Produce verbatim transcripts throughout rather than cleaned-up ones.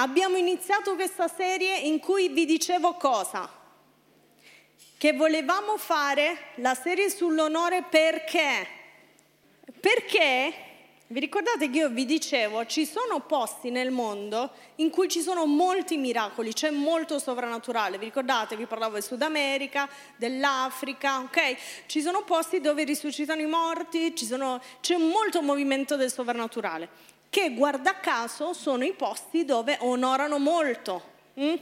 Abbiamo iniziato questa serie in cui vi dicevo cosa? Che volevamo fare la serie sull'onore perché? Perché, vi ricordate che io vi dicevo, ci sono posti nel mondo in cui ci sono molti miracoli, c'è molto sovrannaturale, vi ricordate? Vi parlavo del Sud America, dell'Africa, ok? Ci sono posti dove risuscitano i morti, ci sono, c'è molto movimento del sovrannaturale, che guarda caso sono i posti dove onorano molto. Mm?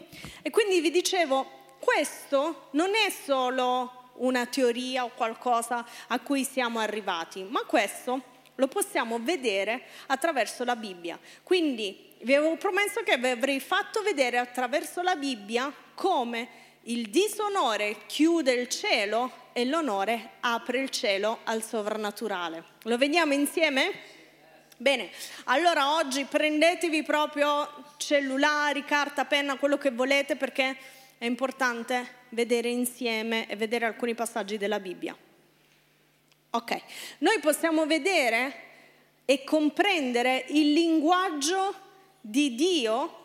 E quindi vi dicevo, questo non è solo una teoria o qualcosa a cui siamo arrivati, ma questo lo possiamo vedere attraverso la Bibbia. Quindi vi avevo promesso che vi avrei fatto vedere attraverso la Bibbia come il disonore chiude il cielo e l'onore apre il cielo al sovrannaturale. Lo vediamo insieme? Bene, allora oggi prendetevi proprio cellulari, carta, penna, quello che volete, perché è importante vedere insieme e vedere alcuni passaggi della Bibbia. Ok, noi possiamo vedere e comprendere il linguaggio di Dio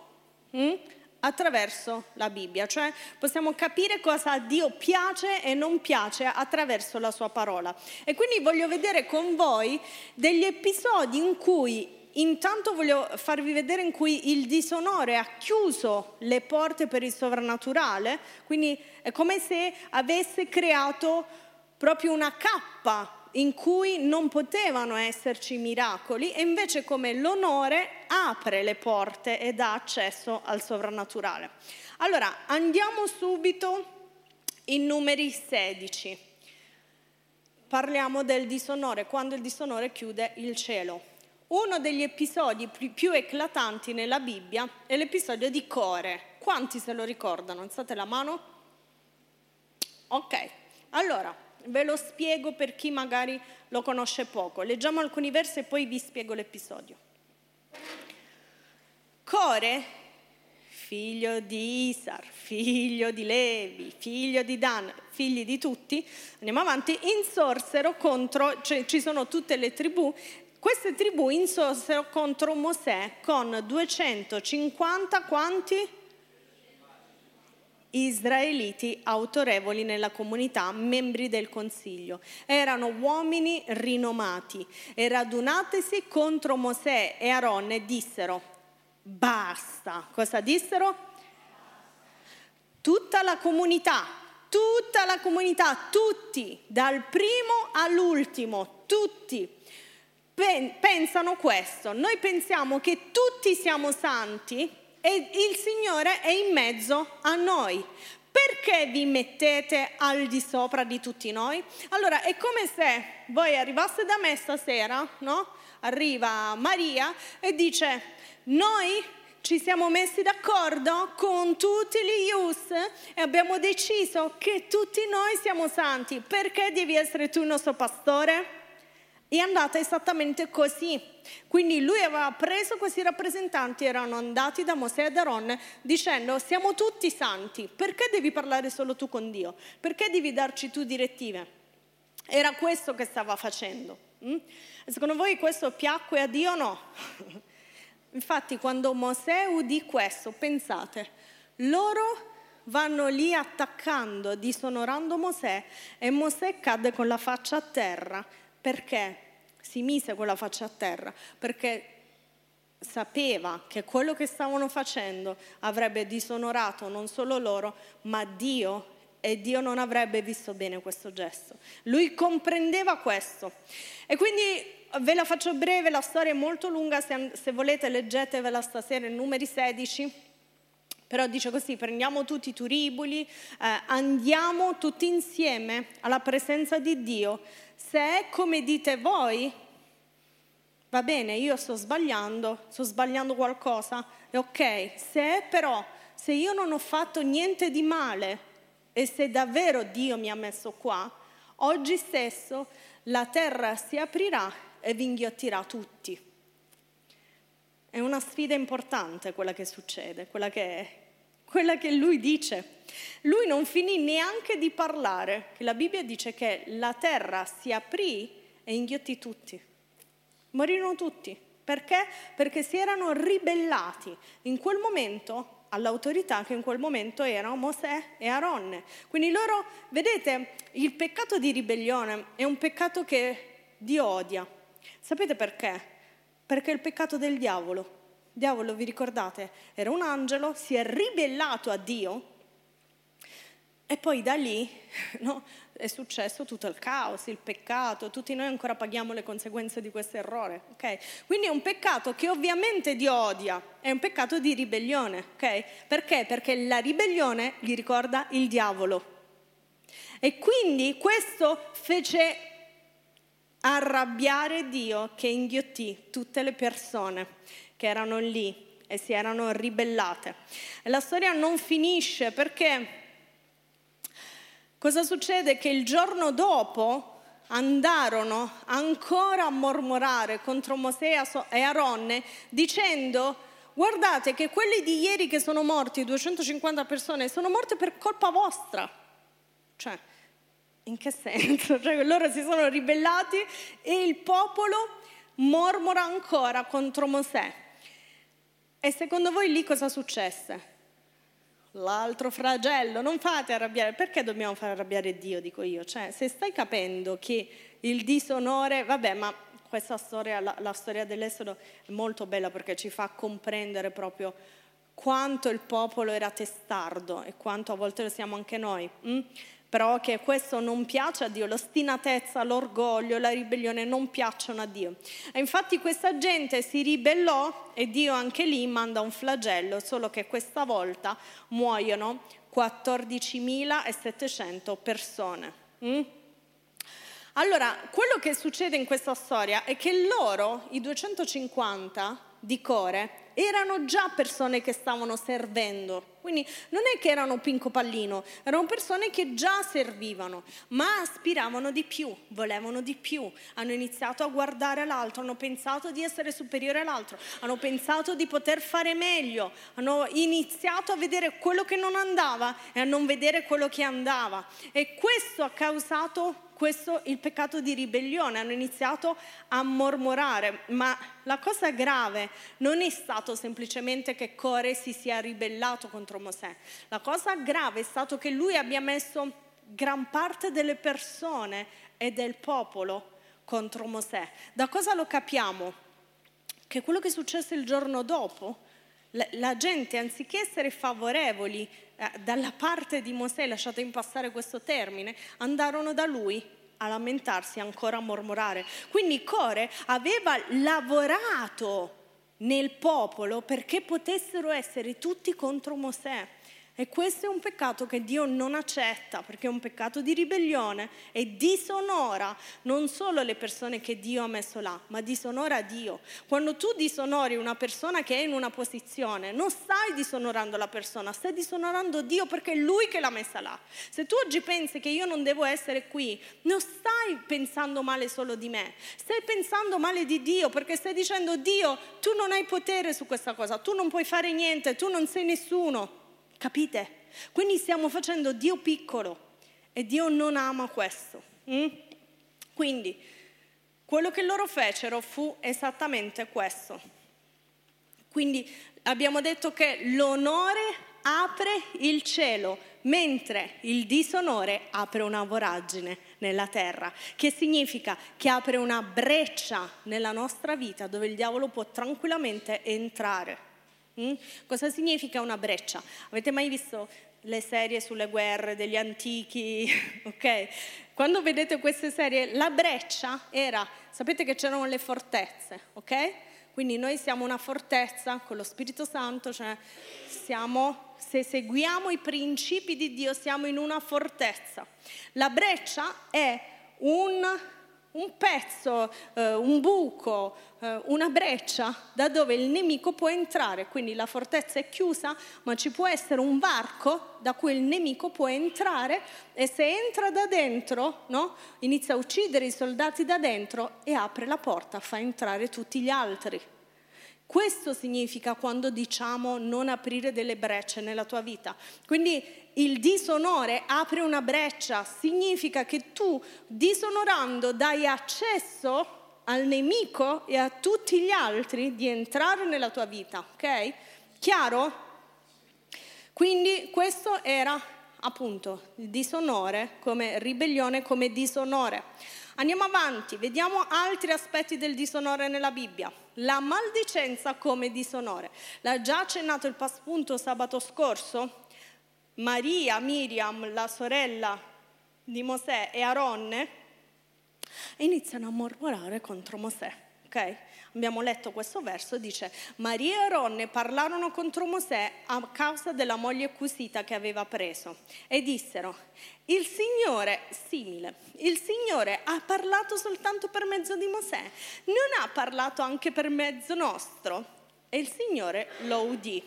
hm, attraverso la Bibbia, cioè possiamo capire cosa a Dio piace e non piace attraverso la sua parola. E quindi voglio vedere con voi degli episodi in cui, intanto voglio farvi vedere in cui il disonore ha chiuso le porte per il sovrannaturale, quindi è come se avesse creato proprio una cappa in cui non potevano esserci miracoli, e invece come l'onore apre le porte e dà accesso al sovrannaturale. Allora andiamo subito in Numeri sedici, parliamo del disonore, quando il disonore chiude il cielo. Uno degli episodi più eclatanti nella Bibbia è l'episodio di Coré. Quanti se lo ricordano? Alzate la mano. Ok, allora ve lo spiego per chi magari lo conosce poco. Leggiamo alcuni versi e poi vi spiego l'episodio. Coré, figlio di Isar, figlio di Levi, figlio di Dan, figli di tutti, andiamo avanti, insorsero contro, cioè ci sono tutte le tribù, queste tribù insorsero contro Mosè con duecentocinquanta quanti? Israeliti autorevoli nella comunità, membri del consiglio. Erano uomini rinomati, e radunatesi contro Mosè e Aronne dissero: basta. Cosa dissero? Tutta la comunità, tutta la comunità, tutti, dal primo all'ultimo, tutti pen- pensano questo. Noi pensiamo che tutti siamo santi e il Signore è in mezzo a noi. Perché vi mettete al di sopra di tutti noi? Allora è come se voi arrivaste da me stasera, no? Arriva Maria e dice: noi ci siamo messi d'accordo con tutti gli ius e abbiamo deciso che tutti noi siamo santi, perché devi essere tu il nostro pastore? È andata esattamente così. Quindi lui aveva preso questi rappresentanti, erano andati da Mosè e da Aronne dicendo: siamo tutti santi, perché devi parlare solo tu con Dio? Perché devi darci tu direttive? Era questo che stava facendo. Secondo voi questo piacque a Dio o no? Infatti quando Mosè udì questo, pensate, loro vanno lì attaccando, disonorando Mosè, e Mosè cadde con la faccia a terra. Perché si mise con la faccia a terra? Perché sapeva che quello che stavano facendo avrebbe disonorato non solo loro, ma Dio, e Dio non avrebbe visto bene questo gesto. Lui comprendeva questo. E quindi ve la faccio breve, la storia è molto lunga, se, se volete leggetevela stasera in Numeri sedici. Però dice così: prendiamo tutti i turiboli, eh, andiamo tutti insieme alla presenza di Dio. Se è come dite voi, va bene, io sto sbagliando, sto sbagliando qualcosa, è ok. Se è però, se io non ho fatto niente di male e se davvero Dio mi ha messo qua, oggi stesso la terra si aprirà e vi inghiottirà tutti. È una sfida importante quella che succede, quella che, quella che lui dice. Lui non finì neanche di parlare, che la Bibbia dice che la terra si aprì e inghiottì tutti. Morirono tutti. Perché? Perché si erano ribellati in quel momento all'autorità che in quel momento erano Mosè e Aronne. Quindi loro, vedete, il peccato di ribellione è un peccato che Dio odia. Sapete perché? Perché è il peccato del diavolo. Il diavolo, vi ricordate, era un angelo, si è ribellato a Dio e poi da lì, no, è successo tutto il caos, il peccato, tutti noi ancora paghiamo le conseguenze di questo errore, ok? Quindi è un peccato che ovviamente Dio odia, è un peccato di ribellione, ok? Perché? Perché la ribellione gli ricorda il diavolo. E quindi questo fece arrabbiare Dio, che inghiottì tutte le persone che erano lì e si erano ribellate. E la storia non finisce, perché cosa succede? Che il giorno dopo andarono ancora a mormorare contro Mosè e Aronne dicendo: guardate che quelli di ieri che sono morti, duecentocinquanta persone, sono morte per colpa vostra. Cioè, in che senso? Cioè, loro si sono ribellati e il popolo mormora ancora contro Mosè. E secondo voi lì cosa successe? L'altro flagello, non fate arrabbiare. Perché dobbiamo far arrabbiare Dio, dico io? Cioè, se stai capendo che il disonore, vabbè, ma questa storia, la, la storia dell'Esodo è molto bella perché ci fa comprendere proprio quanto il popolo era testardo e quanto a volte lo siamo anche noi. Hm? Però che questo non piace a Dio, l'ostinatezza, l'orgoglio, la ribellione non piacciono a Dio. E infatti questa gente si ribellò e Dio anche lì manda un flagello, solo che questa volta muoiono quattordicimilasettecento persone. Mm? Allora, quello che succede in questa storia è che loro, i duecentocinquanta di Coré, erano già persone che stavano servendo, quindi non è che erano Pinco Pallino, erano persone che già servivano, ma aspiravano di più, volevano di più, hanno iniziato a guardare l'altro, hanno pensato di essere superiore all'altro, hanno pensato di poter fare meglio, hanno iniziato a vedere quello che non andava e a non vedere quello che andava, e questo ha causato questo il peccato di ribellione, hanno iniziato a mormorare. Ma la cosa grave non è stato semplicemente che Coré si sia ribellato contro Mosè, la cosa grave è stato che lui abbia messo gran parte delle persone e del popolo contro Mosè. Da cosa lo capiamo? Che quello che successe il giorno dopo, la gente, anziché essere favorevoli eh, dalla parte di Mosè, lasciate impassare questo termine, andarono da lui a lamentarsi, ancora a mormorare. Quindi Coré aveva lavorato nel popolo perché potessero essere tutti contro Mosè, e questo è un peccato che Dio non accetta, perché è un peccato di ribellione e disonora non solo le persone che Dio ha messo là, ma disonora Dio. Quando tu disonori una persona che è in una posizione, non stai disonorando la persona, stai disonorando Dio, perché è Lui che l'ha messa là. Se tu oggi pensi che io non devo essere qui, non stai pensando male solo di me, stai pensando male di Dio, perché stai dicendo: Dio, tu non hai potere su questa cosa, tu non puoi fare niente, tu non sei nessuno. Capite? Quindi stiamo facendo Dio piccolo e Dio non ama questo. Mm? Quindi quello che loro fecero fu esattamente questo. Quindi abbiamo detto che l'onore apre il cielo, mentre il disonore apre una voragine nella terra, che significa che apre una breccia nella nostra vita dove il diavolo può tranquillamente entrare. Mm? Cosa significa una breccia? Avete mai visto le serie sulle guerre degli antichi? Ok? Quando vedete queste serie, la breccia era, sapete che c'erano le fortezze, ok? Quindi noi siamo una fortezza con lo Spirito Santo, cioè siamo, se seguiamo i principi di Dio, siamo in una fortezza. La breccia è un un pezzo, eh, un buco, eh, una breccia da dove il nemico può entrare. Quindi la fortezza è chiusa, ma ci può essere un varco da cui il nemico può entrare, e se entra da dentro, no, inizia a uccidere i soldati da dentro e apre la porta, fa entrare tutti gli altri. Questo significa quando diciamo non aprire delle brecce nella tua vita. Quindi il disonore apre una breccia, significa che tu disonorando dai accesso al nemico e a tutti gli altri di entrare nella tua vita, ok? Chiaro? Quindi questo era appunto il disonore come ribellione, come disonore. Andiamo avanti, vediamo altri aspetti del disonore nella Bibbia. La maldicenza come disonore. L'ha già accennato il passapunto sabato scorso. Maria, Miriam, la sorella di Mosè e Aronne, iniziano a mormorare contro Mosè. Ok? Abbiamo letto questo verso, dice: Maria e Aronne parlarono contro Mosè a causa della moglie accusita che aveva preso e dissero: il Signore, simile, il Signore ha parlato soltanto per mezzo di Mosè, non ha parlato anche per mezzo nostro. E il Signore lo udì.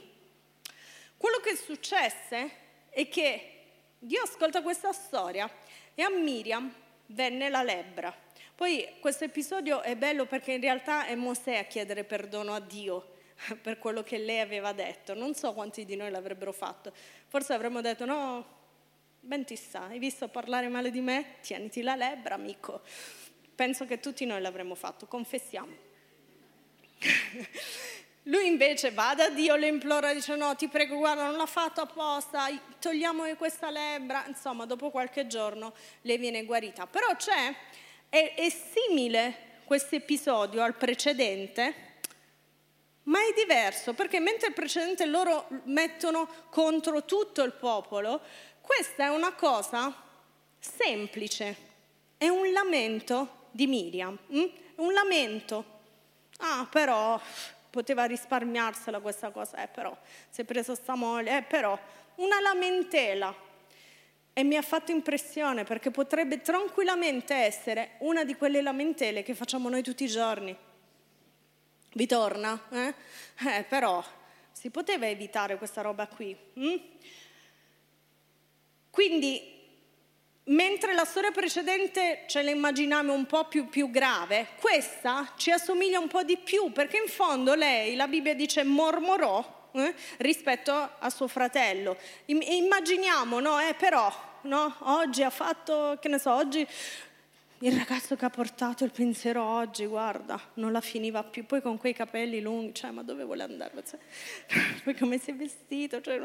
Quello che successe è che Dio ascolta questa storia e a Miriam venne la lebbra. Poi questo episodio è bello perché in realtà è Mosè a chiedere perdono a Dio per quello che lei aveva detto. Non so quanti di noi l'avrebbero fatto. Forse avremmo detto: no, ben ti sa, hai visto parlare male di me? Tieniti la lebbra, amico. Penso che tutti noi l'avremmo fatto, confessiamo. Lui invece va da Dio, le implora, dice: no, ti prego, guarda, non l'ha fatto apposta, togliamo questa lebbra. Insomma, dopo qualche giorno le viene guarita. Però c'è... È simile questo episodio al precedente, ma è diverso, perché mentre il precedente loro mettono contro tutto il popolo, questa è una cosa semplice, è un lamento di Miriam, mm? un lamento. Ah, però poteva risparmiarsela questa cosa, eh però, si è presa sta moglie, eh però, una lamentela. E mi ha fatto impressione perché potrebbe tranquillamente essere una di quelle lamentele che facciamo noi tutti i giorni. Vi torna? Eh? Eh, però si poteva evitare questa roba qui. Mm? Quindi, mentre la storia precedente ce la immaginavamo un po' più, più grave, questa ci assomiglia un po' di più perché in fondo lei, la Bibbia dice, mormorò. Eh, rispetto a suo fratello. I, immaginiamo, no? Eh, però, no? Oggi ha fatto, che ne so, oggi il ragazzo che ha portato il pensiero oggi, guarda, non la finiva più, poi con quei capelli lunghi, cioè, ma dove vuole andare? Cioè, poi come si è vestito? Cioè,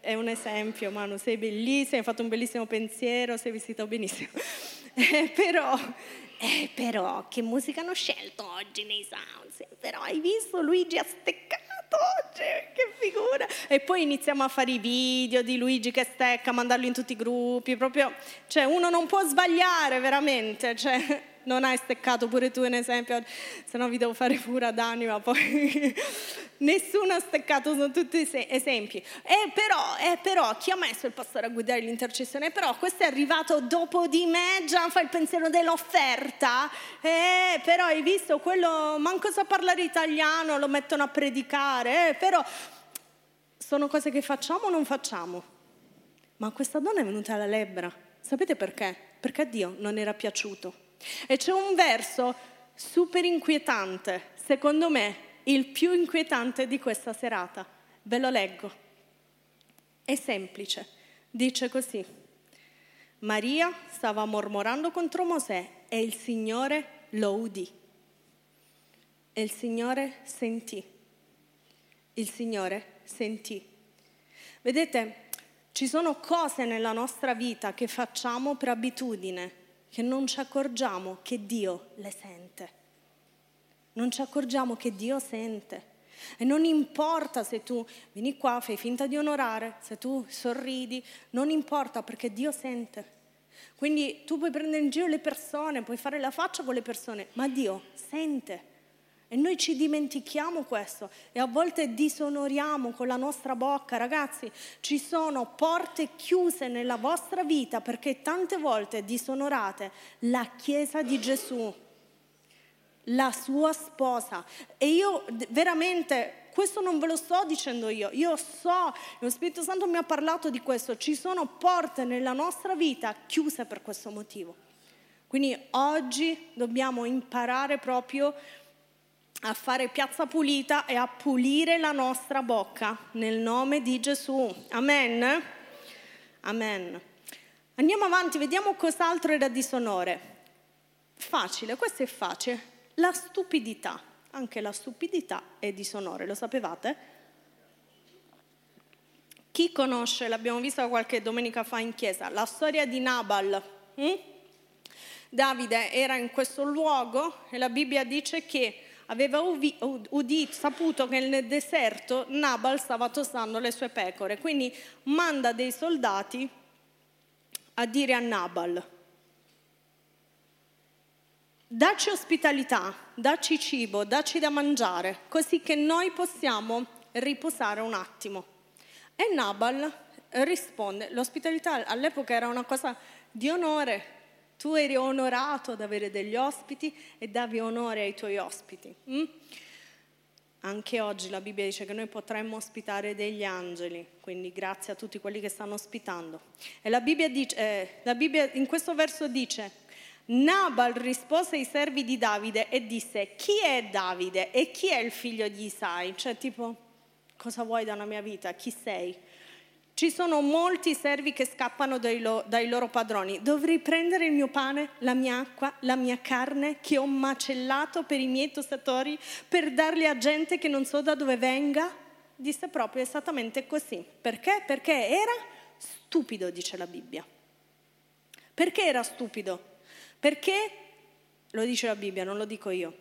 è un esempio, Manu, sei bellissima, hai fatto un bellissimo pensiero, sei vestito benissimo. Eh, però... Eh, però, che musica hanno scelto oggi nei sounds? Eh, però, hai visto? Luigi ha steccato oggi, che figura! E poi iniziamo a fare i video di Luigi che stecca, mandarli in tutti i gruppi, proprio, cioè, uno non può sbagliare, veramente, cioè, non hai steccato pure tu, un esempio, se no vi devo fare pure ad anima, poi... Nessuno ha steccato, sono tutti esempi. E però, e però, chi ha messo il pastore a guidare l'intercessione? Però questo è arrivato dopo di me, già fa il pensiero dell'offerta. Eh, però hai visto quello, manco sa parlare italiano, lo mettono a predicare. Eh, però sono cose che facciamo o non facciamo? Ma questa donna è venuta alla lebbra. Sapete perché? Perché a Dio non era piaciuto. E c'è un verso super inquietante, secondo me, il più inquietante di questa serata. Ve lo leggo. È semplice. Dice così: Maria stava mormorando contro Mosè e il Signore lo udì. E il Signore sentì. Il Signore sentì. Vedete, ci sono cose nella nostra vita che facciamo per abitudine, che non ci accorgiamo che Dio le sente. Non ci accorgiamo che Dio sente. E non importa se tu vieni qua, fai finta di onorare, se tu sorridi, non importa, perché Dio sente. Quindi tu puoi prendere in giro le persone, puoi fare la faccia con le persone, ma Dio sente. E noi ci dimentichiamo questo e a volte disonoriamo con la nostra bocca. Ragazzi, ci sono porte chiuse nella vostra vita perché tante volte disonorate la Chiesa di Gesù, la sua sposa. E io veramente, questo non ve lo sto dicendo io, io so, lo Spirito Santo mi ha parlato di questo, ci sono porte nella nostra vita chiuse per questo motivo. Quindi oggi dobbiamo imparare proprio a fare piazza pulita e a pulire la nostra bocca nel nome di Gesù. Amen? Amen. Andiamo avanti, vediamo cos'altro era disonore. Facile, questo è facile. La stupidità, anche la stupidità è disonore, lo sapevate? Chi conosce, l'abbiamo vista qualche domenica fa in chiesa, la storia di Nabal? Hm? Davide era in questo luogo e la Bibbia dice che aveva uvi, udito, saputo che nel deserto Nabal stava tostando le sue pecore, quindi manda dei soldati a dire a Nabal: dacci ospitalità, dacci cibo, dacci da mangiare, così che noi possiamo riposare un attimo. E Nabal risponde, l'ospitalità all'epoca era una cosa di onore, tu eri onorato ad avere degli ospiti e davi onore ai tuoi ospiti. Mm? Anche oggi la Bibbia dice che noi potremmo ospitare degli angeli, quindi grazie a tutti quelli che stanno ospitando. E la Bibbia, dice, eh, la Bibbia in questo verso dice: Nabal rispose ai servi di Davide e disse: chi è Davide e chi è il figlio di Isai? Cioè tipo, cosa vuoi da una mia vita? Chi sei? Ci sono molti servi che scappano dai, lo, dai loro padroni. Dovrei prendere il mio pane, la mia acqua, la mia carne che ho macellato per i miei tostatori per darli a gente che non so da dove venga? Disse proprio esattamente così. Perché? Perché era stupido, dice la Bibbia. Perché era stupido? Perché, lo dice la Bibbia, non lo dico io,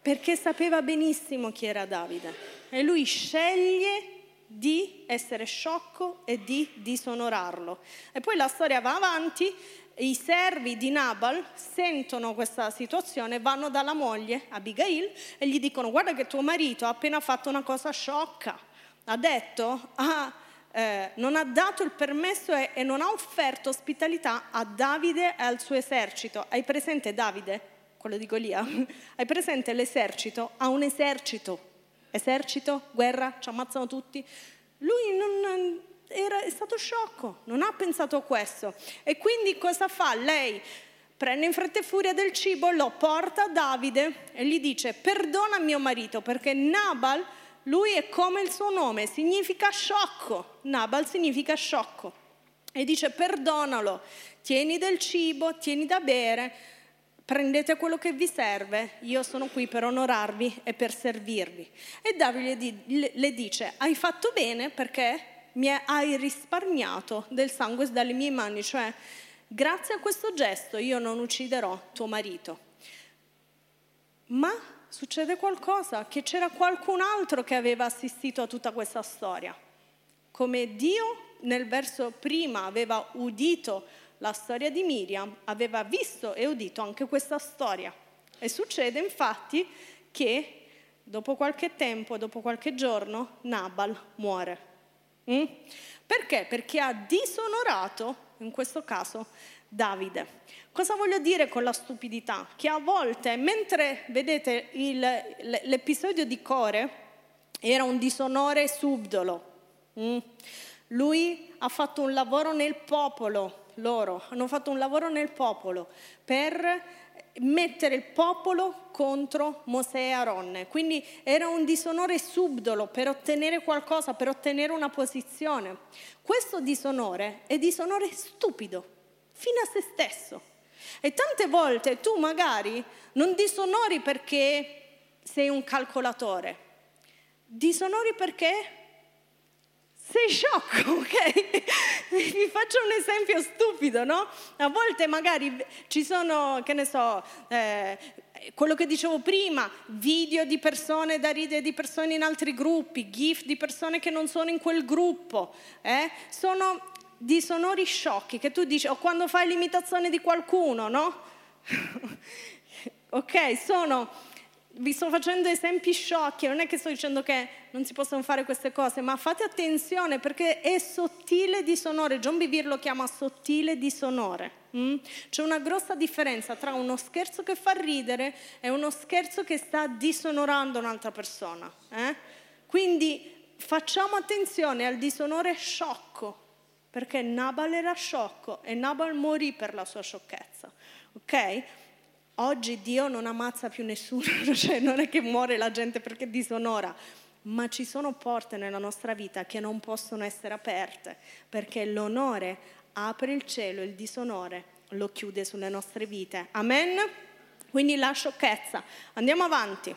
perché sapeva benissimo chi era Davide e lui sceglie di essere sciocco e di disonorarlo. E poi la storia va avanti, i servi di Nabal sentono questa situazione, vanno dalla moglie Abigail e gli dicono: guarda che tuo marito ha appena fatto una cosa sciocca, ha detto ah, eh, non ha dato il permesso e, e non ha offerto ospitalità a Davide e al suo esercito. Hai presente Davide? Quello di Golia. Hai presente l'esercito? Ha un esercito. Esercito, guerra, ci ammazzano tutti. Lui non era, è stato sciocco, non ha pensato a questo. E quindi cosa fa? Lei prende in fretta e furia del cibo, lo porta a Davide e gli dice: perdona mio marito, perché Nabal, lui è come il suo nome, significa sciocco. Nabal significa sciocco. E dice: perdonalo, tieni del cibo, tieni da bere, prendete quello che vi serve, io sono qui per onorarvi e per servirvi. E Davide le dice: hai fatto bene perché mi hai risparmiato del sangue dalle mie mani, cioè grazie a questo gesto io non ucciderò tuo marito. Ma succede qualcosa, che c'era qualcun altro che aveva assistito a tutta questa storia. Come Dio nel verso prima aveva udito la storia di Miriam, aveva visto e udito anche questa storia. E succede infatti che dopo qualche tempo, dopo qualche giorno, Nabal muore. Mm? Perché? Perché ha disonorato, in questo caso, Davide. Cosa voglio dire con la stupidità? Che a volte, mentre vedete il, l'episodio di Coré, era un disonore subdolo. Mm? Lui ha fatto un lavoro nel popolo, loro hanno fatto un lavoro nel popolo per mettere il popolo contro Mosè e Aronne, quindi era un disonore subdolo per ottenere qualcosa, per ottenere una posizione. Questo disonore è disonore stupido fino a se stesso, e tante volte tu magari non disonori perché sei un calcolatore, disonori perché sei sciocco, ok? Vi faccio un esempio stupido, no? A volte magari ci sono, che ne so, eh, quello che dicevo prima, video di persone da ridere, di persone in altri gruppi, gif di persone che non sono in quel gruppo, eh? Sono disonori sciocchi che tu dici, o quando fai l'imitazione di qualcuno, no? Ok, sono... Vi sto facendo esempi sciocchi, non è che sto dicendo che non si possono fare queste cose, ma fate attenzione perché è sottile disonore. John Bevere lo chiama sottile disonore. Mm? C'è una grossa differenza tra uno scherzo che fa ridere e uno scherzo che sta disonorando un'altra persona. Eh? Quindi facciamo attenzione al disonore sciocco, perché Nabal era sciocco e Nabal morì per la sua sciocchezza. Ok? Oggi Dio non ammazza più nessuno, cioè non è che muore la gente perché disonora, ma ci sono porte nella nostra vita che non possono essere aperte, perché l'onore apre il cielo, il disonore lo chiude sulle nostre vite. Amen? Quindi la sciocchezza. Andiamo avanti.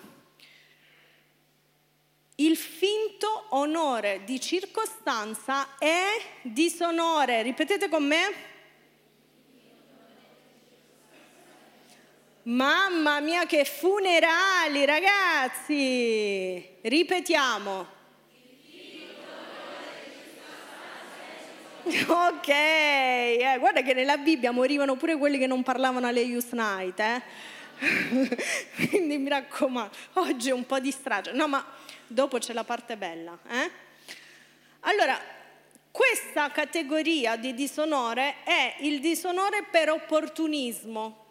Il finto onore di circostanza è disonore. Ripetete con me. Mamma mia, che funerali, ragazzi! Ripetiamo. Ok, eh, guarda che nella Bibbia morivano pure quelli che non parlavano alle Youth Night, eh? Quindi mi raccomando, oggi è un po' di strage. No, ma dopo c'è la parte bella, eh? Allora, questa categoria di disonore è il disonore per opportunismo.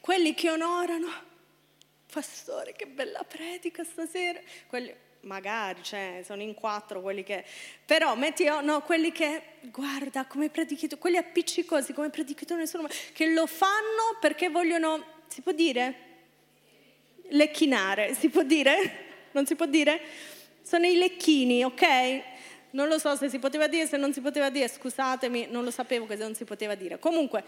Quelli che onorano, pastore che bella predica stasera, quelli, magari cioè, sono in quattro quelli che, però metti, no, quelli che, guarda come predichi tu, quelli appiccicosi come predichi tu nessuno, che lo fanno perché vogliono, si può dire? Lecchinare, si può dire? Non si può dire? Sono i lecchini, ok? Non lo so se si poteva dire, se non si poteva dire, scusatemi, non lo sapevo che non si poteva dire, comunque...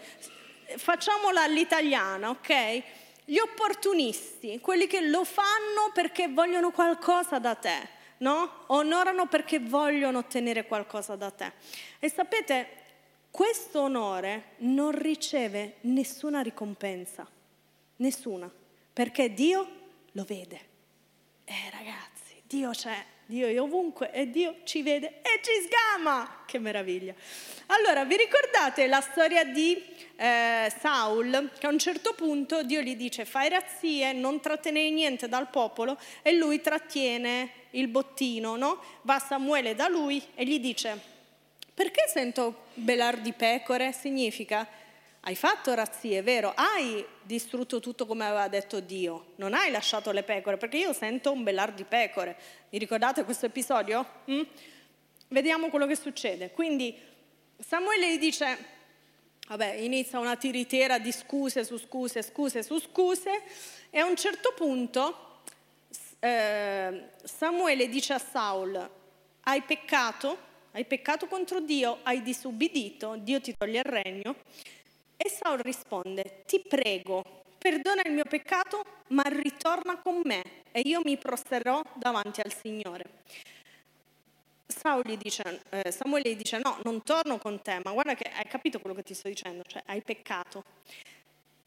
Facciamola all'italiana, ok? Gli opportunisti, quelli che lo fanno perché vogliono qualcosa da te, no? Onorano perché vogliono ottenere qualcosa da te. E sapete, questo onore non riceve nessuna ricompensa, nessuna, perché Dio lo vede. Eh ragazzi, Dio c'è, Dio è ovunque e Dio ci vede e ci sgama! Che meraviglia! Allora, vi ricordate la storia di... Eh, Saul, che a un certo punto Dio gli dice fai razzie, non trattenere niente dal popolo, e lui trattiene il bottino, no? Va Samuele da lui e gli dice perché sento belar di pecore? Significa hai fatto razzie, vero? Hai distrutto tutto come aveva detto Dio, non hai lasciato le pecore, perché io sento un belar di pecore. Vi ricordate questo episodio? Mm? Vediamo quello che succede. Quindi Samuele gli dice vabbè, inizia una tiritera di scuse su scuse, scuse su scuse, e a un certo punto eh, Samuele dice a Saul hai peccato, hai peccato contro Dio, hai disubbidito, Dio ti toglie il regno, e Saul risponde ti prego, perdona il mio peccato ma ritorna con me e io mi prosterrò davanti al Signore. Saul gli dice, eh, Samuele gli dice no, non torno con te, ma guarda che hai capito quello che ti sto dicendo, cioè hai peccato.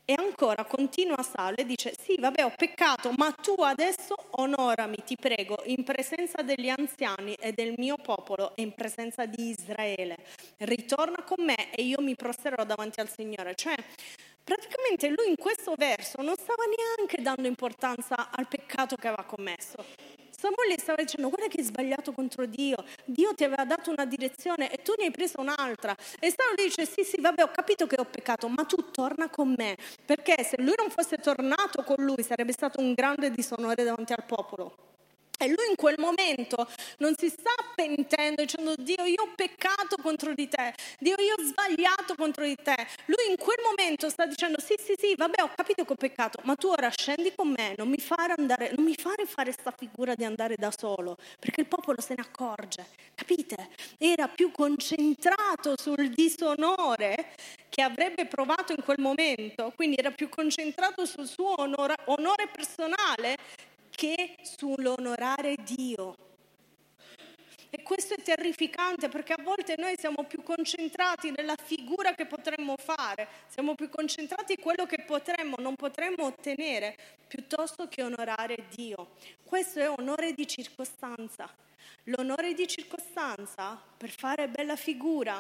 E ancora continua Saul e dice sì vabbè ho peccato, ma tu adesso onorami ti prego in presenza degli anziani e del mio popolo e in presenza di Israele, ritorna con me e io mi prosterrò davanti al Signore. Cioè praticamente lui in questo verso non stava neanche dando importanza al peccato che aveva commesso. Samuele stava dicendo guarda che hai sbagliato contro Dio, Dio ti aveva dato una direzione e tu ne hai presa un'altra, e Saul dice sì sì vabbè ho capito che ho peccato ma tu torna con me, perché se lui non fosse tornato con lui sarebbe stato un grande disonore davanti al popolo. E lui in quel momento non si sta pentendo dicendo Dio io ho peccato contro di te, Dio io ho sbagliato contro di te, lui in quel momento sta dicendo sì sì sì vabbè ho capito che ho peccato ma tu ora scendi con me, non mi fare andare, non mi fare fare sta figura di andare da solo, perché il popolo se ne accorge, capite? Era più concentrato sul disonore che avrebbe provato in quel momento, quindi era più concentrato sul suo onore, onore personale che sull'onorare Dio. E questo è terrificante, perché a volte noi siamo più concentrati nella figura che potremmo fare, siamo più concentrati in quello che potremmo, non potremmo ottenere, piuttosto che onorare Dio. Questo è onore di circostanza. L'onore di circostanza, per fare bella figura,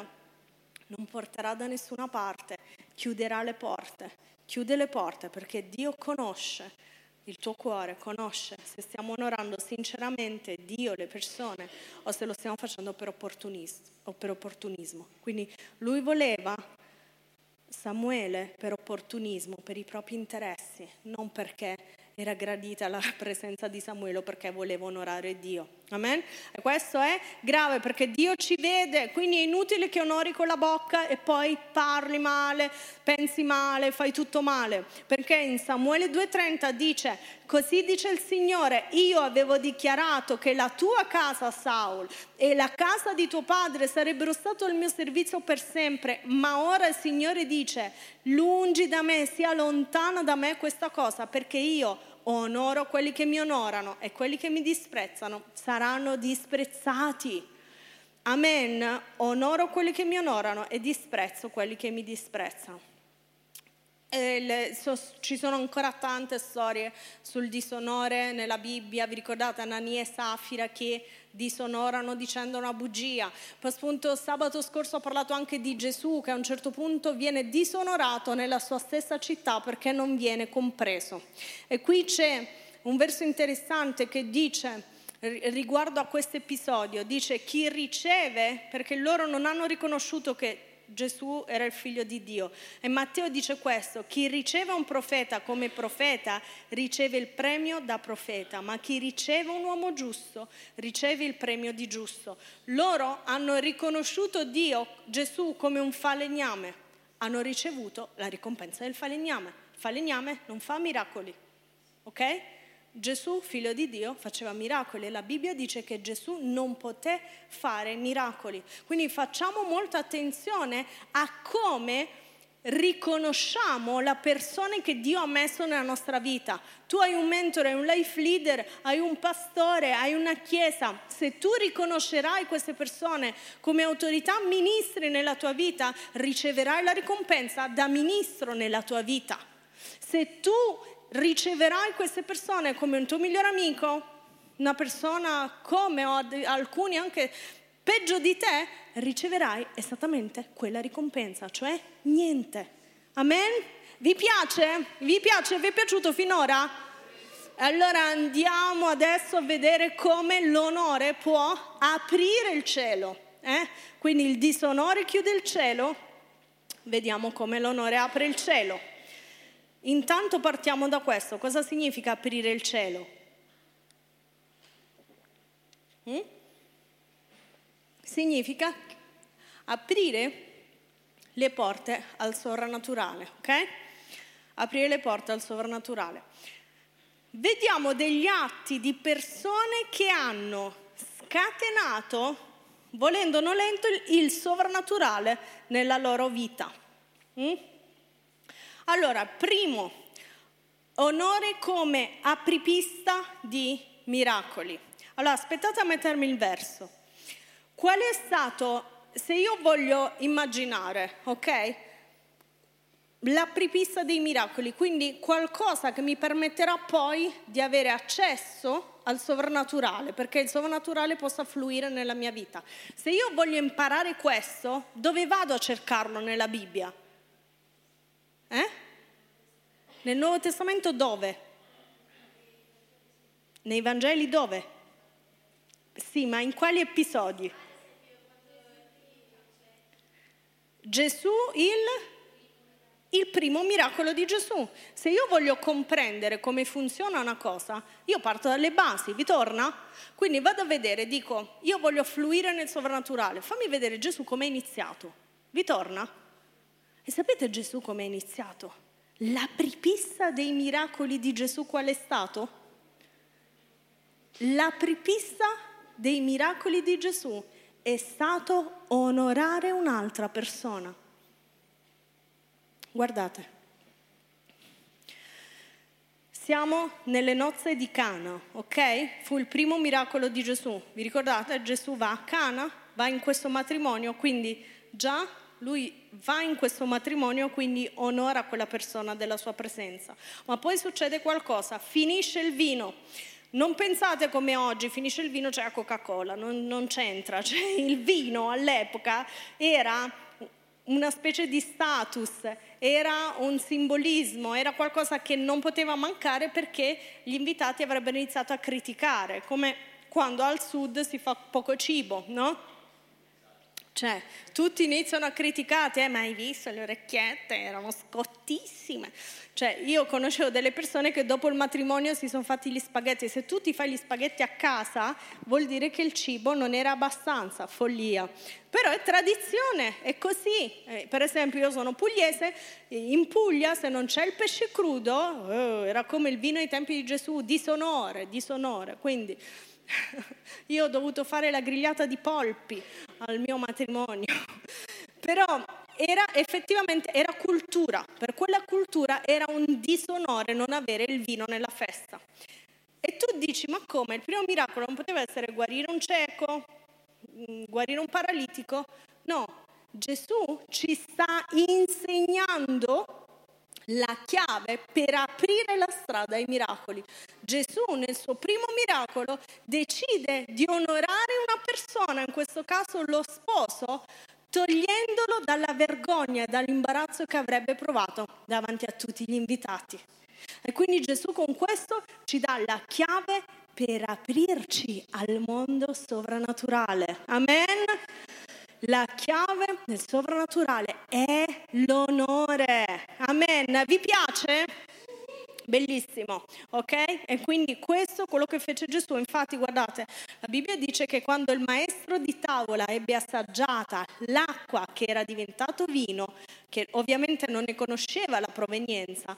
non porterà da nessuna parte, chiuderà le porte, chiude le porte, perché Dio conosce il tuo cuore, conosce se stiamo onorando sinceramente Dio, le persone, o se lo stiamo facendo per opportunismo, o per opportunismo. Quindi lui voleva Samuele per opportunismo, per i propri interessi, non perché era gradita la presenza di Samuele o perché voleva onorare Dio. Amen? E questo è grave perché Dio ci vede, quindi è inutile che onori con la bocca e poi parli male, pensi male, fai tutto male, perché in Samuele due trenta dice: così dice il Signore, io avevo dichiarato che la tua casa, Saul, e la casa di tuo padre sarebbero stato il mio servizio per sempre, ma ora il Signore dice: lungi da me, sia lontana da me questa cosa, perché io onoro quelli che mi onorano e quelli che mi disprezzano saranno disprezzati. Amen. Onoro quelli che mi onorano e disprezzo quelli che mi disprezzano. E le, so, ci sono ancora tante storie sul disonore nella Bibbia. Vi ricordate Anania e Safira che disonorano dicendo una bugia? Poi appunto sabato scorso ho parlato anche di Gesù che a un certo punto viene disonorato nella sua stessa città perché non viene compreso. E qui c'è un verso interessante che dice riguardo a questo episodio, dice: chi riceve, perché loro non hanno riconosciuto che Gesù era il figlio di Dio. E Matteo dice questo: chi riceve un profeta come profeta riceve il premio da profeta, ma chi riceve un uomo giusto riceve il premio di giusto. Loro hanno riconosciuto Dio, Gesù, come un falegname, hanno ricevuto la ricompensa del falegname. Il falegname non fa miracoli, ok? Gesù, figlio di Dio, faceva miracoli e la Bibbia dice che Gesù non poté fare miracoli. Quindi facciamo molta attenzione a come riconosciamo la persona che Dio ha messo nella nostra vita. Tu hai un mentore, hai un life leader, hai un pastore, hai una chiesa. Se tu riconoscerai queste persone come autorità ministri nella tua vita, riceverai la ricompensa da ministro nella tua vita. Se tu riceverai queste persone come un tuo migliore amico, una persona come o alcuni anche peggio di te, riceverai esattamente quella ricompensa, cioè niente. Amen? Vi piace? Vi piace? Vi è piaciuto finora? Allora andiamo adesso a vedere come l'onore può aprire il cielo. Eh? Quindi il disonore chiude il cielo, vediamo come l'onore apre il cielo. Intanto partiamo da questo. Cosa significa aprire il cielo? Mm? Significa aprire le porte al sovrannaturale, ok? Aprire le porte al sovrannaturale. Vediamo degli atti di persone che hanno scatenato, volendo o nolendo, il sovrannaturale nella loro vita. Mm? Allora, primo, onore come apripista di miracoli. Allora, aspettate a mettermi il verso. Qual è stato, se io voglio immaginare, ok, l'apripista dei miracoli, quindi qualcosa che mi permetterà poi di avere accesso al sovrannaturale, perché il sovrannaturale possa fluire nella mia vita. Se io voglio imparare questo, dove vado a cercarlo nella Bibbia? Eh? Nel Nuovo Testamento dove? Nei Vangeli dove? Sì, ma in quali episodi? Gesù il il primo miracolo di Gesù. Se io voglio comprendere come funziona una cosa, io parto dalle basi, vi torna? Quindi vado a vedere, dico, io voglio fluire nel sovrannaturale, fammi vedere Gesù come è iniziato, vi torna? E sapete Gesù come è iniziato? L'apripista dei miracoli di Gesù qual è stato? L'apripista dei miracoli di Gesù è stato onorare un'altra persona. Guardate, siamo nelle nozze di Cana, ok? Fu il primo miracolo di Gesù. Vi ricordate? Gesù va a Cana, va in questo matrimonio, quindi già lui va in questo matrimonio, quindi onora quella persona della sua presenza. Ma poi succede qualcosa, finisce il vino. Non pensate come oggi, finisce il vino, c'è la Coca-Cola, non, non c'entra. Cioè, il vino all'epoca era una specie di status, era un simbolismo, era qualcosa che non poteva mancare perché gli invitati avrebbero iniziato a criticare, come quando al sud si fa poco cibo, no? Cioè, tutti iniziano a criticarti, eh, ma hai visto le orecchiette, erano scottissime. Cioè, io conoscevo delle persone che dopo il matrimonio si sono fatti gli spaghetti. Se tu ti fai gli spaghetti a casa, vuol dire che il cibo non era abbastanza, follia. Però è tradizione, è così. Eh, per esempio, io sono pugliese, in Puglia se non c'è il pesce crudo, eh, era come il vino ai tempi di Gesù, disonore, disonore, quindi... Io ho dovuto fare la grigliata di polpi al mio matrimonio, però era effettivamente era cultura, per quella cultura era un disonore non avere il vino nella festa. E tu dici, ma come? Il primo miracolo non poteva essere guarire un cieco, guarire un paralitico? No, Gesù ci sta insegnando la chiave per aprire la strada ai miracoli. Gesù nel suo primo miracolo decide di onorare una persona, in questo caso lo sposo, togliendolo dalla vergogna e dall'imbarazzo che avrebbe provato davanti a tutti gli invitati. E quindi Gesù con questo ci dà la chiave per aprirci al mondo sovrannaturale. Amen? La chiave del sovrannaturale è l'onore. Amen. Vi piace? Bellissimo, ok? E quindi questo è quello che fece Gesù. Infatti, guardate, la Bibbia dice che quando il maestro di tavola ebbe assaggiata l'acqua che era diventato vino, che ovviamente non ne conosceva la provenienza,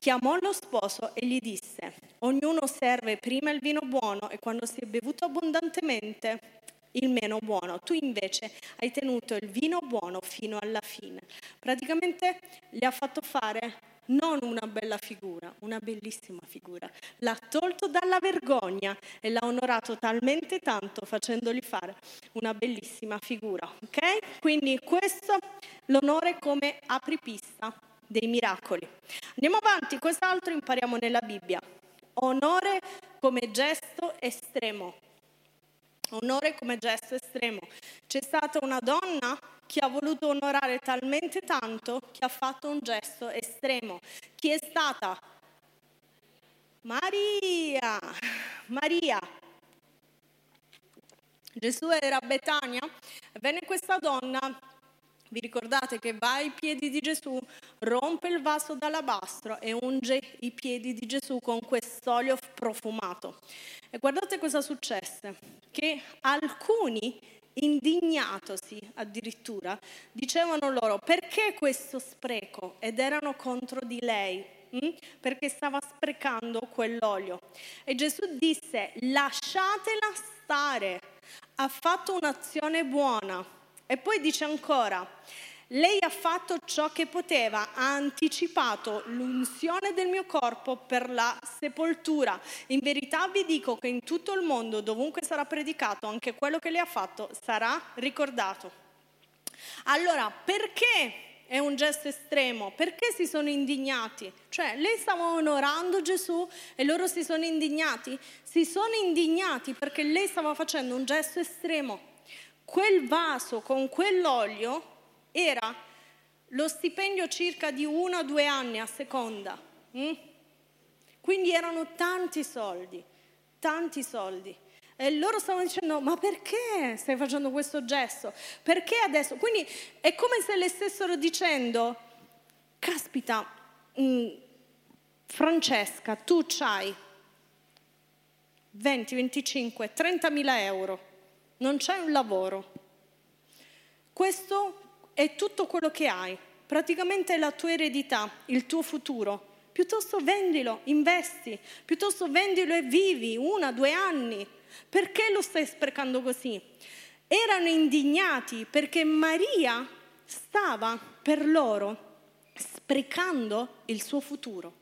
chiamò lo sposo e gli disse: ognuno serve prima il vino buono e quando si è bevuto abbondantemente il meno buono, tu invece hai tenuto il vino buono fino alla fine. Praticamente gli ha fatto fare non una bella figura, una bellissima figura. L'ha tolto dalla vergogna e l'ha onorato talmente tanto facendogli fare una bellissima figura, ok? Quindi questo l'onore come apripista dei miracoli. Andiamo avanti, cos'altro impariamo nella Bibbia? Onore come gesto estremo. Onore come gesto estremo. C'è stata una donna che ha voluto onorare talmente tanto che ha fatto un gesto estremo. Chi è stata? Maria. Maria. Gesù era a Betania. Ebbene, questa donna, vi ricordate che va ai piedi di Gesù, rompe il vaso d'alabastro e unge i piedi di Gesù con quest'olio profumato. E guardate cosa successe, che alcuni, indignatosi addirittura, dicevano loro: perché questo spreco? Ed erano contro di lei, mh? perché stava sprecando quell'olio. E Gesù disse: lasciatela stare, ha fatto un'azione buona. E poi dice ancora: lei ha fatto ciò che poteva, ha anticipato l'unzione del mio corpo per la sepoltura. In verità vi dico che in tutto il mondo, dovunque sarà predicato, anche quello che lei ha fatto sarà ricordato. Allora, perché è un gesto estremo? Perché si sono indignati? Cioè, lei stava onorando Gesù e loro si sono indignati? Si sono indignati perché lei stava facendo un gesto estremo. Quel vaso con quell'olio era lo stipendio circa di uno a due anni a seconda, mm? quindi erano tanti soldi, tanti soldi. E loro stavano dicendo: ma perché stai facendo questo gesto? Perché adesso? Quindi è come se le stessero dicendo: caspita, mh, Francesca, tu c'hai venti, venticinque, trentamila euro, non c'hai un lavoro, questo è tutto quello che hai, praticamente è la tua eredità, il tuo futuro. Piuttosto vendilo, investi, piuttosto vendilo e vivi una, due anni. Perché lo stai sprecando così? Erano indignati perché Maria stava per loro sprecando il suo futuro.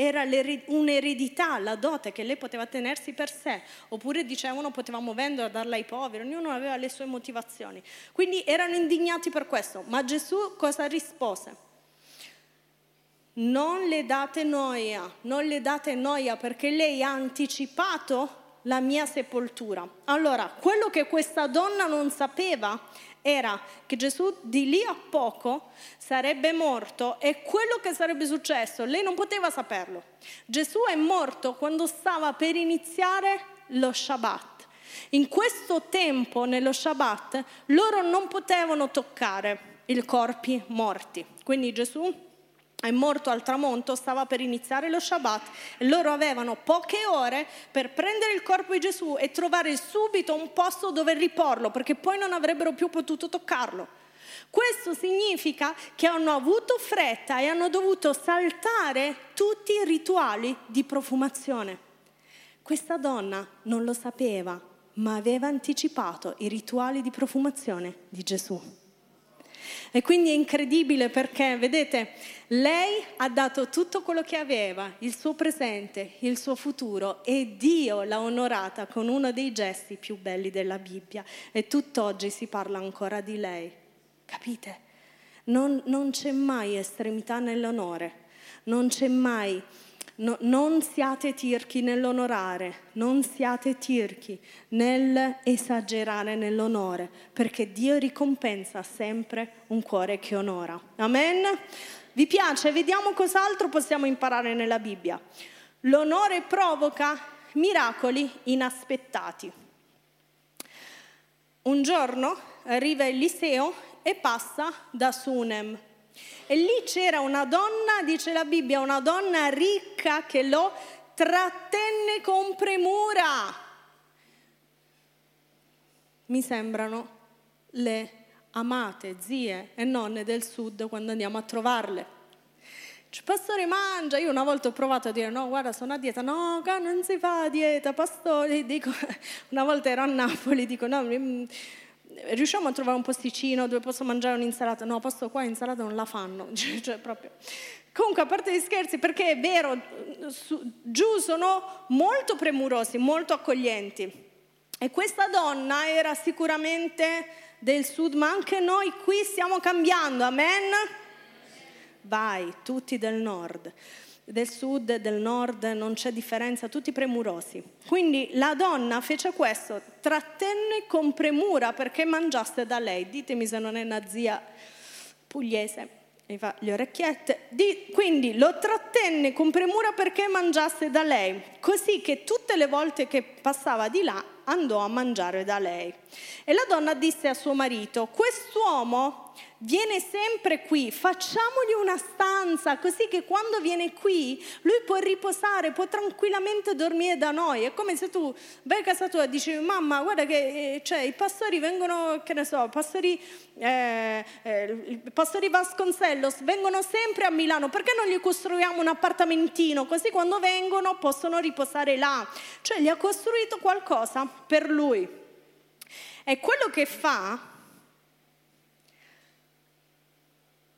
Era un'eredità, la dote che lei poteva tenersi per sé, oppure dicevano potevamo venderla, darla ai poveri, ognuno aveva le sue motivazioni. Quindi erano indignati per questo, ma Gesù cosa rispose? Non le date noia, non le date noia perché lei ha anticipato la mia sepoltura. Allora, quello che questa donna non sapeva era che Gesù di lì a poco sarebbe morto e quello che sarebbe successo lei non poteva saperlo. Gesù è morto quando stava per iniziare lo Shabbat. In questo tempo, nello Shabbat, loro non potevano toccare i corpi morti. Quindi Gesù è morto al tramonto, stava per iniziare lo Shabbat, e loro avevano poche ore per prendere il corpo di Gesù e trovare subito un posto dove riporlo, perché poi non avrebbero più potuto toccarlo. Questo significa che hanno avuto fretta e hanno dovuto saltare tutti i rituali di profumazione. Questa donna non lo sapeva, ma aveva anticipato i rituali di profumazione di Gesù. E quindi è incredibile perché, vedete, lei ha dato tutto quello che aveva, il suo presente, il suo futuro, e Dio l'ha onorata con uno dei gesti più belli della Bibbia, e tutt'oggi si parla ancora di lei. Capite? Non, non c'è mai estremità nell'onore, non c'è mai, no, non siate tirchi nell'onorare, non siate tirchi nel esagerare nell'onore, perché Dio ricompensa sempre un cuore che onora. Amen? Vi piace? Vediamo cos'altro possiamo imparare nella Bibbia. L'onore provoca miracoli inaspettati. Un giorno arriva Eliseo e passa da Sunem. E lì c'era una donna, dice la Bibbia, una donna ricca che lo trattenne con premura. Mi sembrano le amate, zie e nonne del sud quando andiamo a trovarle. Dice, pastore, mangia. Io una volta ho provato a dire, no, guarda, sono a dieta. No, non si fa a dieta, pastore. Dico, una volta ero a Napoli, dico, no, riusciamo a trovare un posticino dove posso mangiare un'insalata? No, posto qua insalata non la fanno, cioè proprio. Comunque, a parte gli scherzi, perché è vero, su, giù sono molto premurosi, molto accoglienti, e questa donna era sicuramente del sud, ma anche noi qui stiamo cambiando, amen? Vai, tutti del nord, del sud, del nord, non c'è differenza, tutti premurosi. Quindi la donna fece questo, trattenne con premura perché mangiasse da lei. Ditemi se non è una zia pugliese, mi fa le orecchiette. Di, quindi lo trattenne con premura perché mangiasse da lei, così che tutte le volte che passava di là andò a mangiare da lei. E la donna disse a suo marito, quest'uomo viene sempre qui, facciamogli una stanza così che quando viene qui lui può riposare, può tranquillamente dormire da noi. È come se tu vai a casa tua e dici, mamma, guarda che cioè, i pastori vengono, che ne so, pastori, eh, eh, pastori Vasconcellos vengono sempre a Milano, perché non gli costruiamo un appartamentino così quando vengono possono riposare là? Cioè gli ha costruito qualcosa per lui. E quello che fa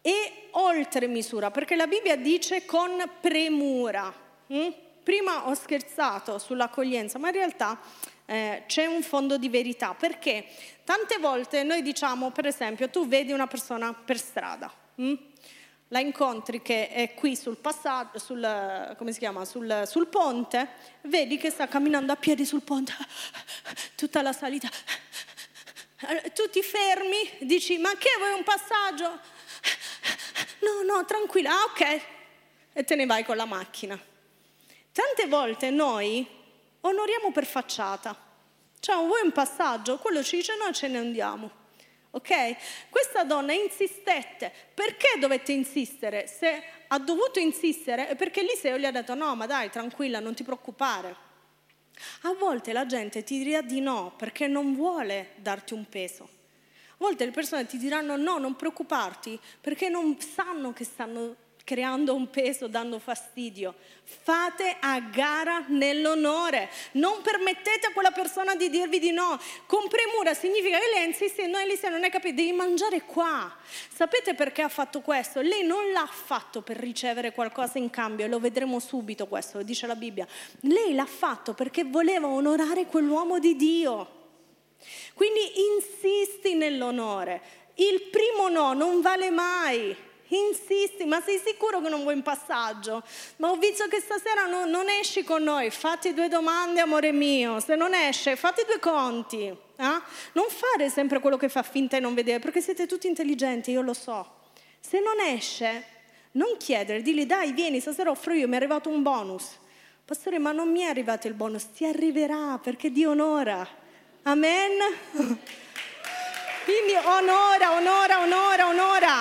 e oltre misura, perché la Bibbia dice con premura. Mm? Prima ho scherzato sull'accoglienza, ma in realtà eh, c'è un fondo di verità, perché tante volte noi diciamo, per esempio, tu vedi una persona per strada, mm? la incontri che è qui sul passaggio, sul, come si chiama, sul, sul ponte, vedi che sta camminando a piedi sul ponte, tutta la salita, tu ti fermi, dici, ma che vuoi un passaggio? No, no, tranquilla, ah, ok, e te ne vai con la macchina. Tante volte noi onoriamo per facciata, cioè vuoi un passaggio? Quello ci dice no, ce ne andiamo, ok? Questa donna insistette, perché dovette insistere? Se ha dovuto insistere è perché Eliseo gli ha detto no, ma dai, tranquilla, non ti preoccupare. A volte la gente ti dirà di no perché non vuole darti un peso. A volte le persone ti diranno no, non preoccuparti, perché non sanno che stanno creando un peso, dando fastidio. Fate a gara nell'onore, non permettete a quella persona di dirvi di no. Con premura significa che lei insiste, no Eliseo non è capito, devi mangiare qua. Sapete perché ha fatto questo? Lei non l'ha fatto per ricevere qualcosa in cambio, e lo vedremo subito questo, lo dice la Bibbia. Lei l'ha fatto perché voleva onorare quell'uomo di Dio. Quindi insisti nell'onore, il primo no non vale mai, insisti, ma sei sicuro che non vuoi un passaggio? Ma ho visto che stasera no, non esci con noi, fatti due domande amore mio, se non esce fatti due conti, eh? Non fare sempre quello che fa finta e non vedere, perché siete tutti intelligenti, io lo so. Se non esce non chiedere, digli dai vieni stasera offro io, mi è arrivato un bonus. Pastore ma non mi è arrivato il bonus, ti arriverà perché Dio onora. Amen. Quindi onora, onora, onora, onora.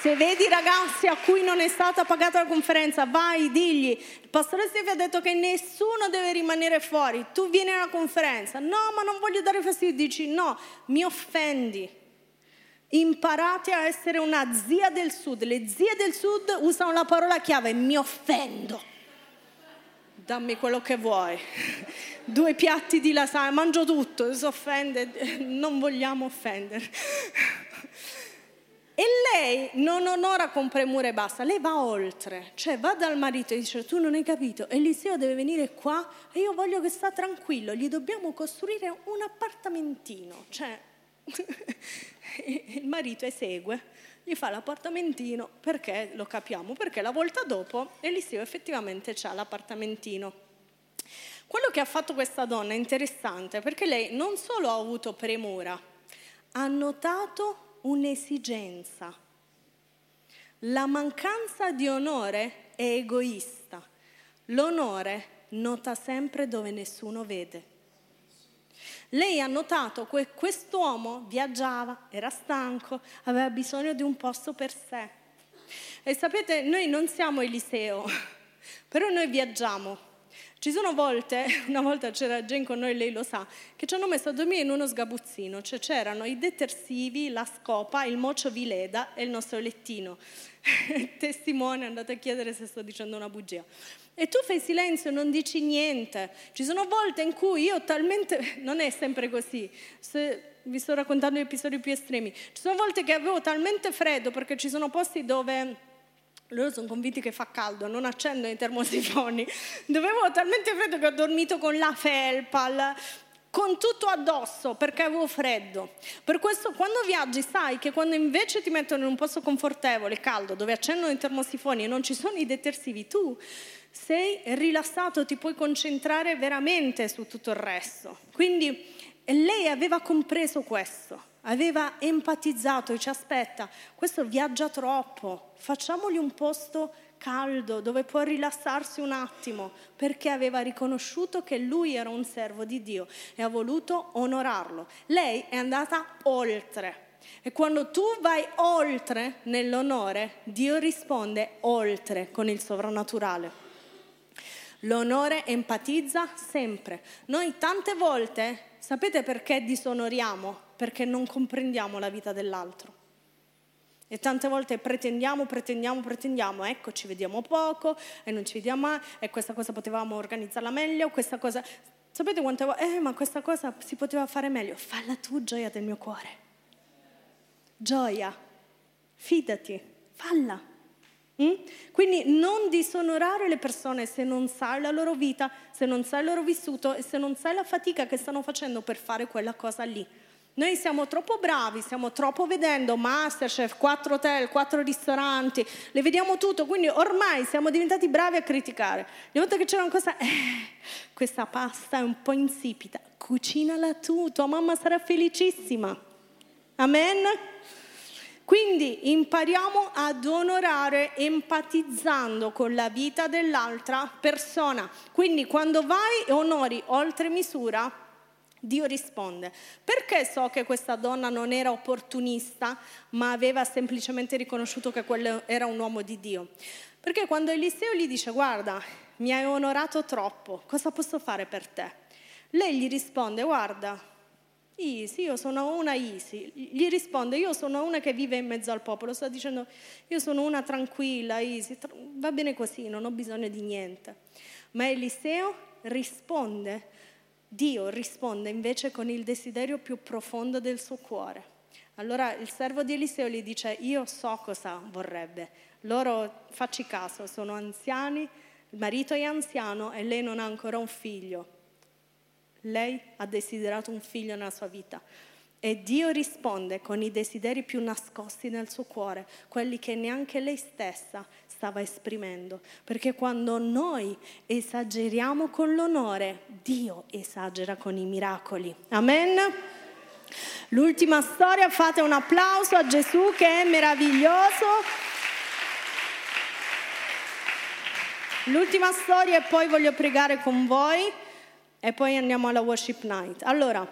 Se vedi ragazzi a cui non è stata pagata la conferenza, vai, digli. Il pastore Steve ha detto che nessuno deve rimanere fuori. Tu vieni alla conferenza. No, ma non voglio dare fastidio. Dici no, mi offendi. Imparate a essere una zia del sud. Le zie del sud usano la parola chiave, mi offendo. Dammi quello che vuoi. Due piatti di lasagna, mangio tutto, si offende. Non vogliamo offendere. E lei non onora con premura e basta, lei va oltre, cioè va dal marito e dice tu non hai capito, Eliseo deve venire qua e io voglio che sta tranquillo, gli dobbiamo costruire un appartamentino, cioè il marito esegue, gli fa l'appartamentino perché lo capiamo, perché la volta dopo Eliseo effettivamente c'ha l'appartamentino. Quello che ha fatto questa donna è interessante perché lei non solo ha avuto premura, ha notato un'esigenza. La mancanza di onore è egoista. L'onore nota sempre dove nessuno vede. Lei ha notato che quest'uomo viaggiava, era stanco, aveva bisogno di un posto per sé. E sapete, noi non siamo Eliseo, però noi viaggiamo. Ci sono volte, una volta c'era Jen con noi, lei lo sa, che ci hanno messo a dormire in uno sgabuzzino, cioè c'erano i detersivi, la scopa, il mocio vileda e il nostro lettino. Testimone, andate a chiedere se sto dicendo una bugia. E tu fai silenzio, non dici niente. Ci sono volte in cui io talmente, non è sempre così, se vi sto raccontando gli episodi più estremi, ci sono volte che avevo talmente freddo perché ci sono posti dove... loro sono convinti che fa caldo, non accendono i termosifoni. Dovevo talmente freddo che ho dormito con la felpa, con tutto addosso, perché avevo freddo. Per questo quando viaggi sai che quando invece ti mettono in un posto confortevole, caldo, dove accendono i termosifoni e non ci sono i detersivi, tu sei rilassato, ti puoi concentrare veramente su tutto il resto. Quindi lei aveva compreso questo. Aveva empatizzato e ci aspetta, questo viaggia troppo, facciamogli un posto caldo dove può rilassarsi un attimo, perché aveva riconosciuto che lui era un servo di Dio e ha voluto onorarlo. Lei è andata oltre e quando tu vai oltre nell'onore, Dio risponde oltre con il sovrannaturale. L'onore empatizza sempre. Noi tante volte, sapete perché disonoriamo? Perché non comprendiamo la vita dell'altro. E tante volte pretendiamo, pretendiamo, pretendiamo, ecco ci vediamo poco e non ci vediamo mai, e questa cosa potevamo organizzarla meglio, questa cosa, sapete quante volte, eh ma questa cosa si poteva fare meglio, falla tu gioia del mio cuore. Gioia, fidati, falla. Mm? Quindi non disonorare le persone se non sai la loro vita, se non sai il loro vissuto e se non sai la fatica che stanno facendo per fare quella cosa lì. Noi siamo troppo bravi, stiamo troppo vedendo Masterchef, quattro hotel, quattro ristoranti, le vediamo tutto, quindi ormai siamo diventati bravi a criticare. Le volte che c'era una cosa, eh, questa pasta è un po' insipida, cucinala tu, tua mamma sarà felicissima. Amen? Quindi impariamo ad onorare empatizzando con la vita dell'altra persona. Quindi quando vai e onori oltre misura, Dio risponde. Perché so che questa donna non era opportunista, ma aveva semplicemente riconosciuto che quello era un uomo di Dio? Perché quando Eliseo gli dice guarda, mi hai onorato troppo, cosa posso fare per te? Lei gli risponde guarda, Isi, io sono una Isi. Gli risponde io sono una che vive in mezzo al popolo. Sta dicendo io sono una tranquilla, Isi, va bene così, non ho bisogno di niente. Ma Eliseo risponde Dio risponde invece con il desiderio più profondo del suo cuore. Allora il servo di Eliseo gli dice io so cosa vorrebbe. Loro, facci caso, sono anziani, il marito è anziano e lei non ha ancora un figlio. Lei ha desiderato un figlio nella sua vita e Dio risponde con i desideri più nascosti nel suo cuore, quelli che neanche lei stessa stava esprimendo, perché quando noi esageriamo con l'onore, Dio esagera con i miracoli. Amen? L'ultima storia, fate un applauso a Gesù che è meraviglioso. L'ultima storia e poi voglio pregare con voi. e poi andiamo alla worship night. Allora,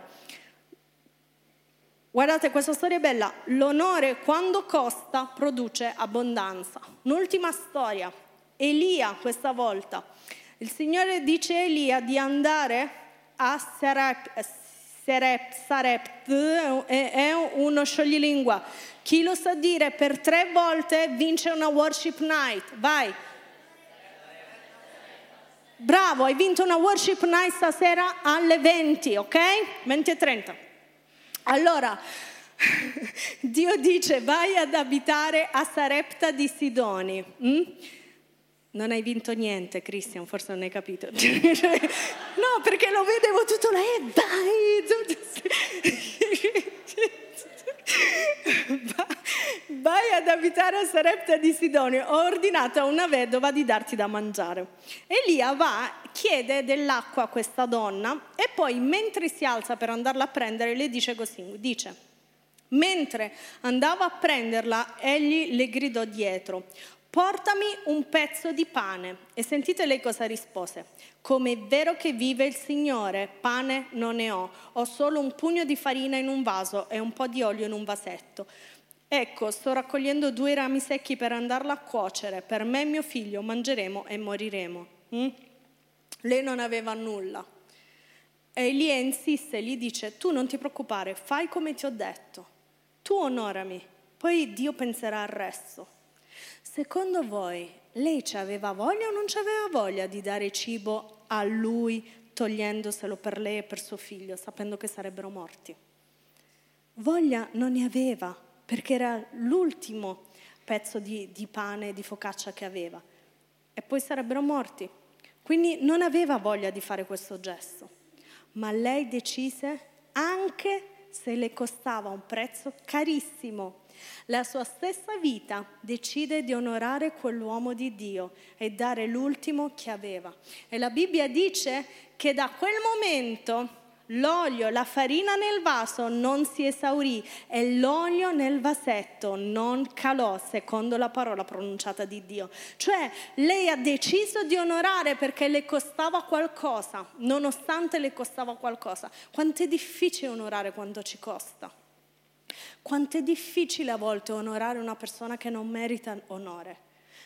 guardate, questa storia è bella. L'onore quando costa produce abbondanza. Un'ultima storia, Elia questa volta. Il Signore dice a Elia di andare a Sarepta, Sarepta, è uno scioglilingua. Chi lo sa dire per tre volte vince una worship night. Vai. Bravo, hai vinto una worship night stasera alle venti, ok? venti e trenta. Allora, Dio dice vai ad abitare a Sarepta di Sidone. Mm? Non hai vinto niente, Christian, forse non hai capito. No, perché lo vedevo tutto là, e dai! Vai ad abitare a Sarepta di Sidone, ho ordinato a una vedova di darti da mangiare. Elia va, chiede dell'acqua a questa donna e poi mentre si alza per andarla a prendere le dice così, dice: mentre andava a prenderla egli le gridò dietro: portami un pezzo di pane. E sentite lei cosa rispose: come è vero che vive il Signore, pane non ne ho, ho solo un pugno di farina in un vaso e un po' di olio in un vasetto. Ecco, sto raccogliendo due rami secchi per andarla a cuocere, per me e mio figlio mangeremo e moriremo. Mm? Lei non aveva nulla. E Elia insiste, gli dice: tu non ti preoccupare, fai come ti ho detto, tu onorami, poi Dio penserà al resto. Secondo voi lei ci aveva voglia o non ci aveva voglia di dare cibo a lui, togliendoselo per lei e per suo figlio, sapendo che sarebbero morti? Voglia non ne aveva, perché era l'ultimo pezzo di, di pane, di focaccia che aveva, e poi sarebbero morti. Quindi non aveva voglia di fare questo gesto, ma lei decise, anche se le costava un prezzo carissimo, la sua stessa vita, decide di onorare quell'uomo di Dio e dare l'ultimo che aveva. E la Bibbia dice che da quel momento l'olio, la farina nel vaso non si esaurì e l'olio nel vasetto non calò, secondo la parola pronunciata di Dio. Cioè lei ha deciso di onorare perché le costava qualcosa, nonostante le costava qualcosa. Quanto è difficile onorare quando ci costa. Quanto è difficile a volte onorare una persona che non merita onore.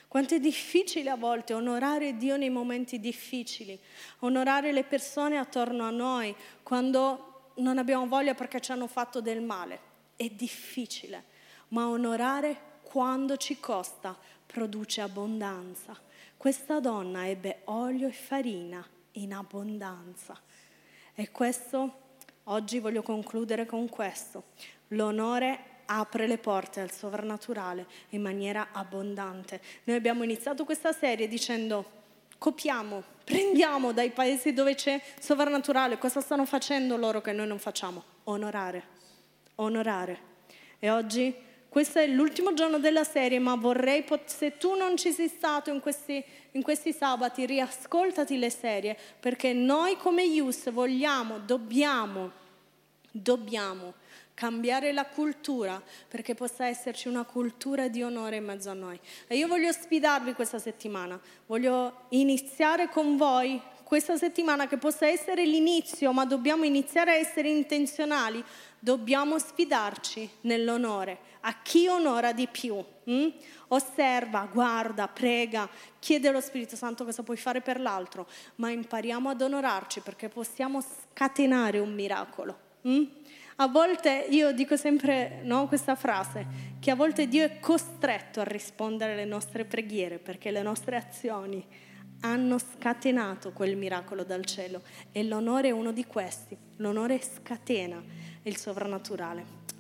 Quanto è difficile a volte onorare Dio nei momenti difficili, onorare le persone attorno a noi quando non abbiamo voglia perché ci hanno fatto del male. È difficile, ma onorare quando ci costa produce abbondanza. Questa donna ebbe olio e farina in abbondanza. E questo, oggi voglio concludere con questo. L'onore apre le porte al sovrannaturale in maniera abbondante. Noi abbiamo iniziato questa serie dicendo copiamo, prendiamo dai paesi dove c'è sovrannaturale. Cosa stanno facendo loro che noi non facciamo? Onorare, onorare. E oggi questo è l'ultimo giorno della serie, ma vorrei, se tu non ci sei stato in questi, in questi sabati, riascoltati le serie, perché noi come Youth vogliamo, dobbiamo, dobbiamo cambiare la cultura, perché possa esserci una cultura di onore in mezzo a noi. E io voglio sfidarvi questa settimana, voglio iniziare con voi questa settimana che possa essere l'inizio, ma dobbiamo iniziare a essere intenzionali, dobbiamo sfidarci nell'onore, a chi onora di più. Mm? Osserva, guarda, prega, chiede allo Spirito Santo cosa puoi fare per l'altro, ma impariamo ad onorarci perché possiamo scatenare un miracolo. Mm? A volte io dico sempre, no, questa frase, che a volte Dio è costretto a rispondere alle nostre preghiere perché le nostre azioni hanno scatenato quel miracolo dal cielo, e l'onore è uno di questi. L'onore scatena il sovrannaturale.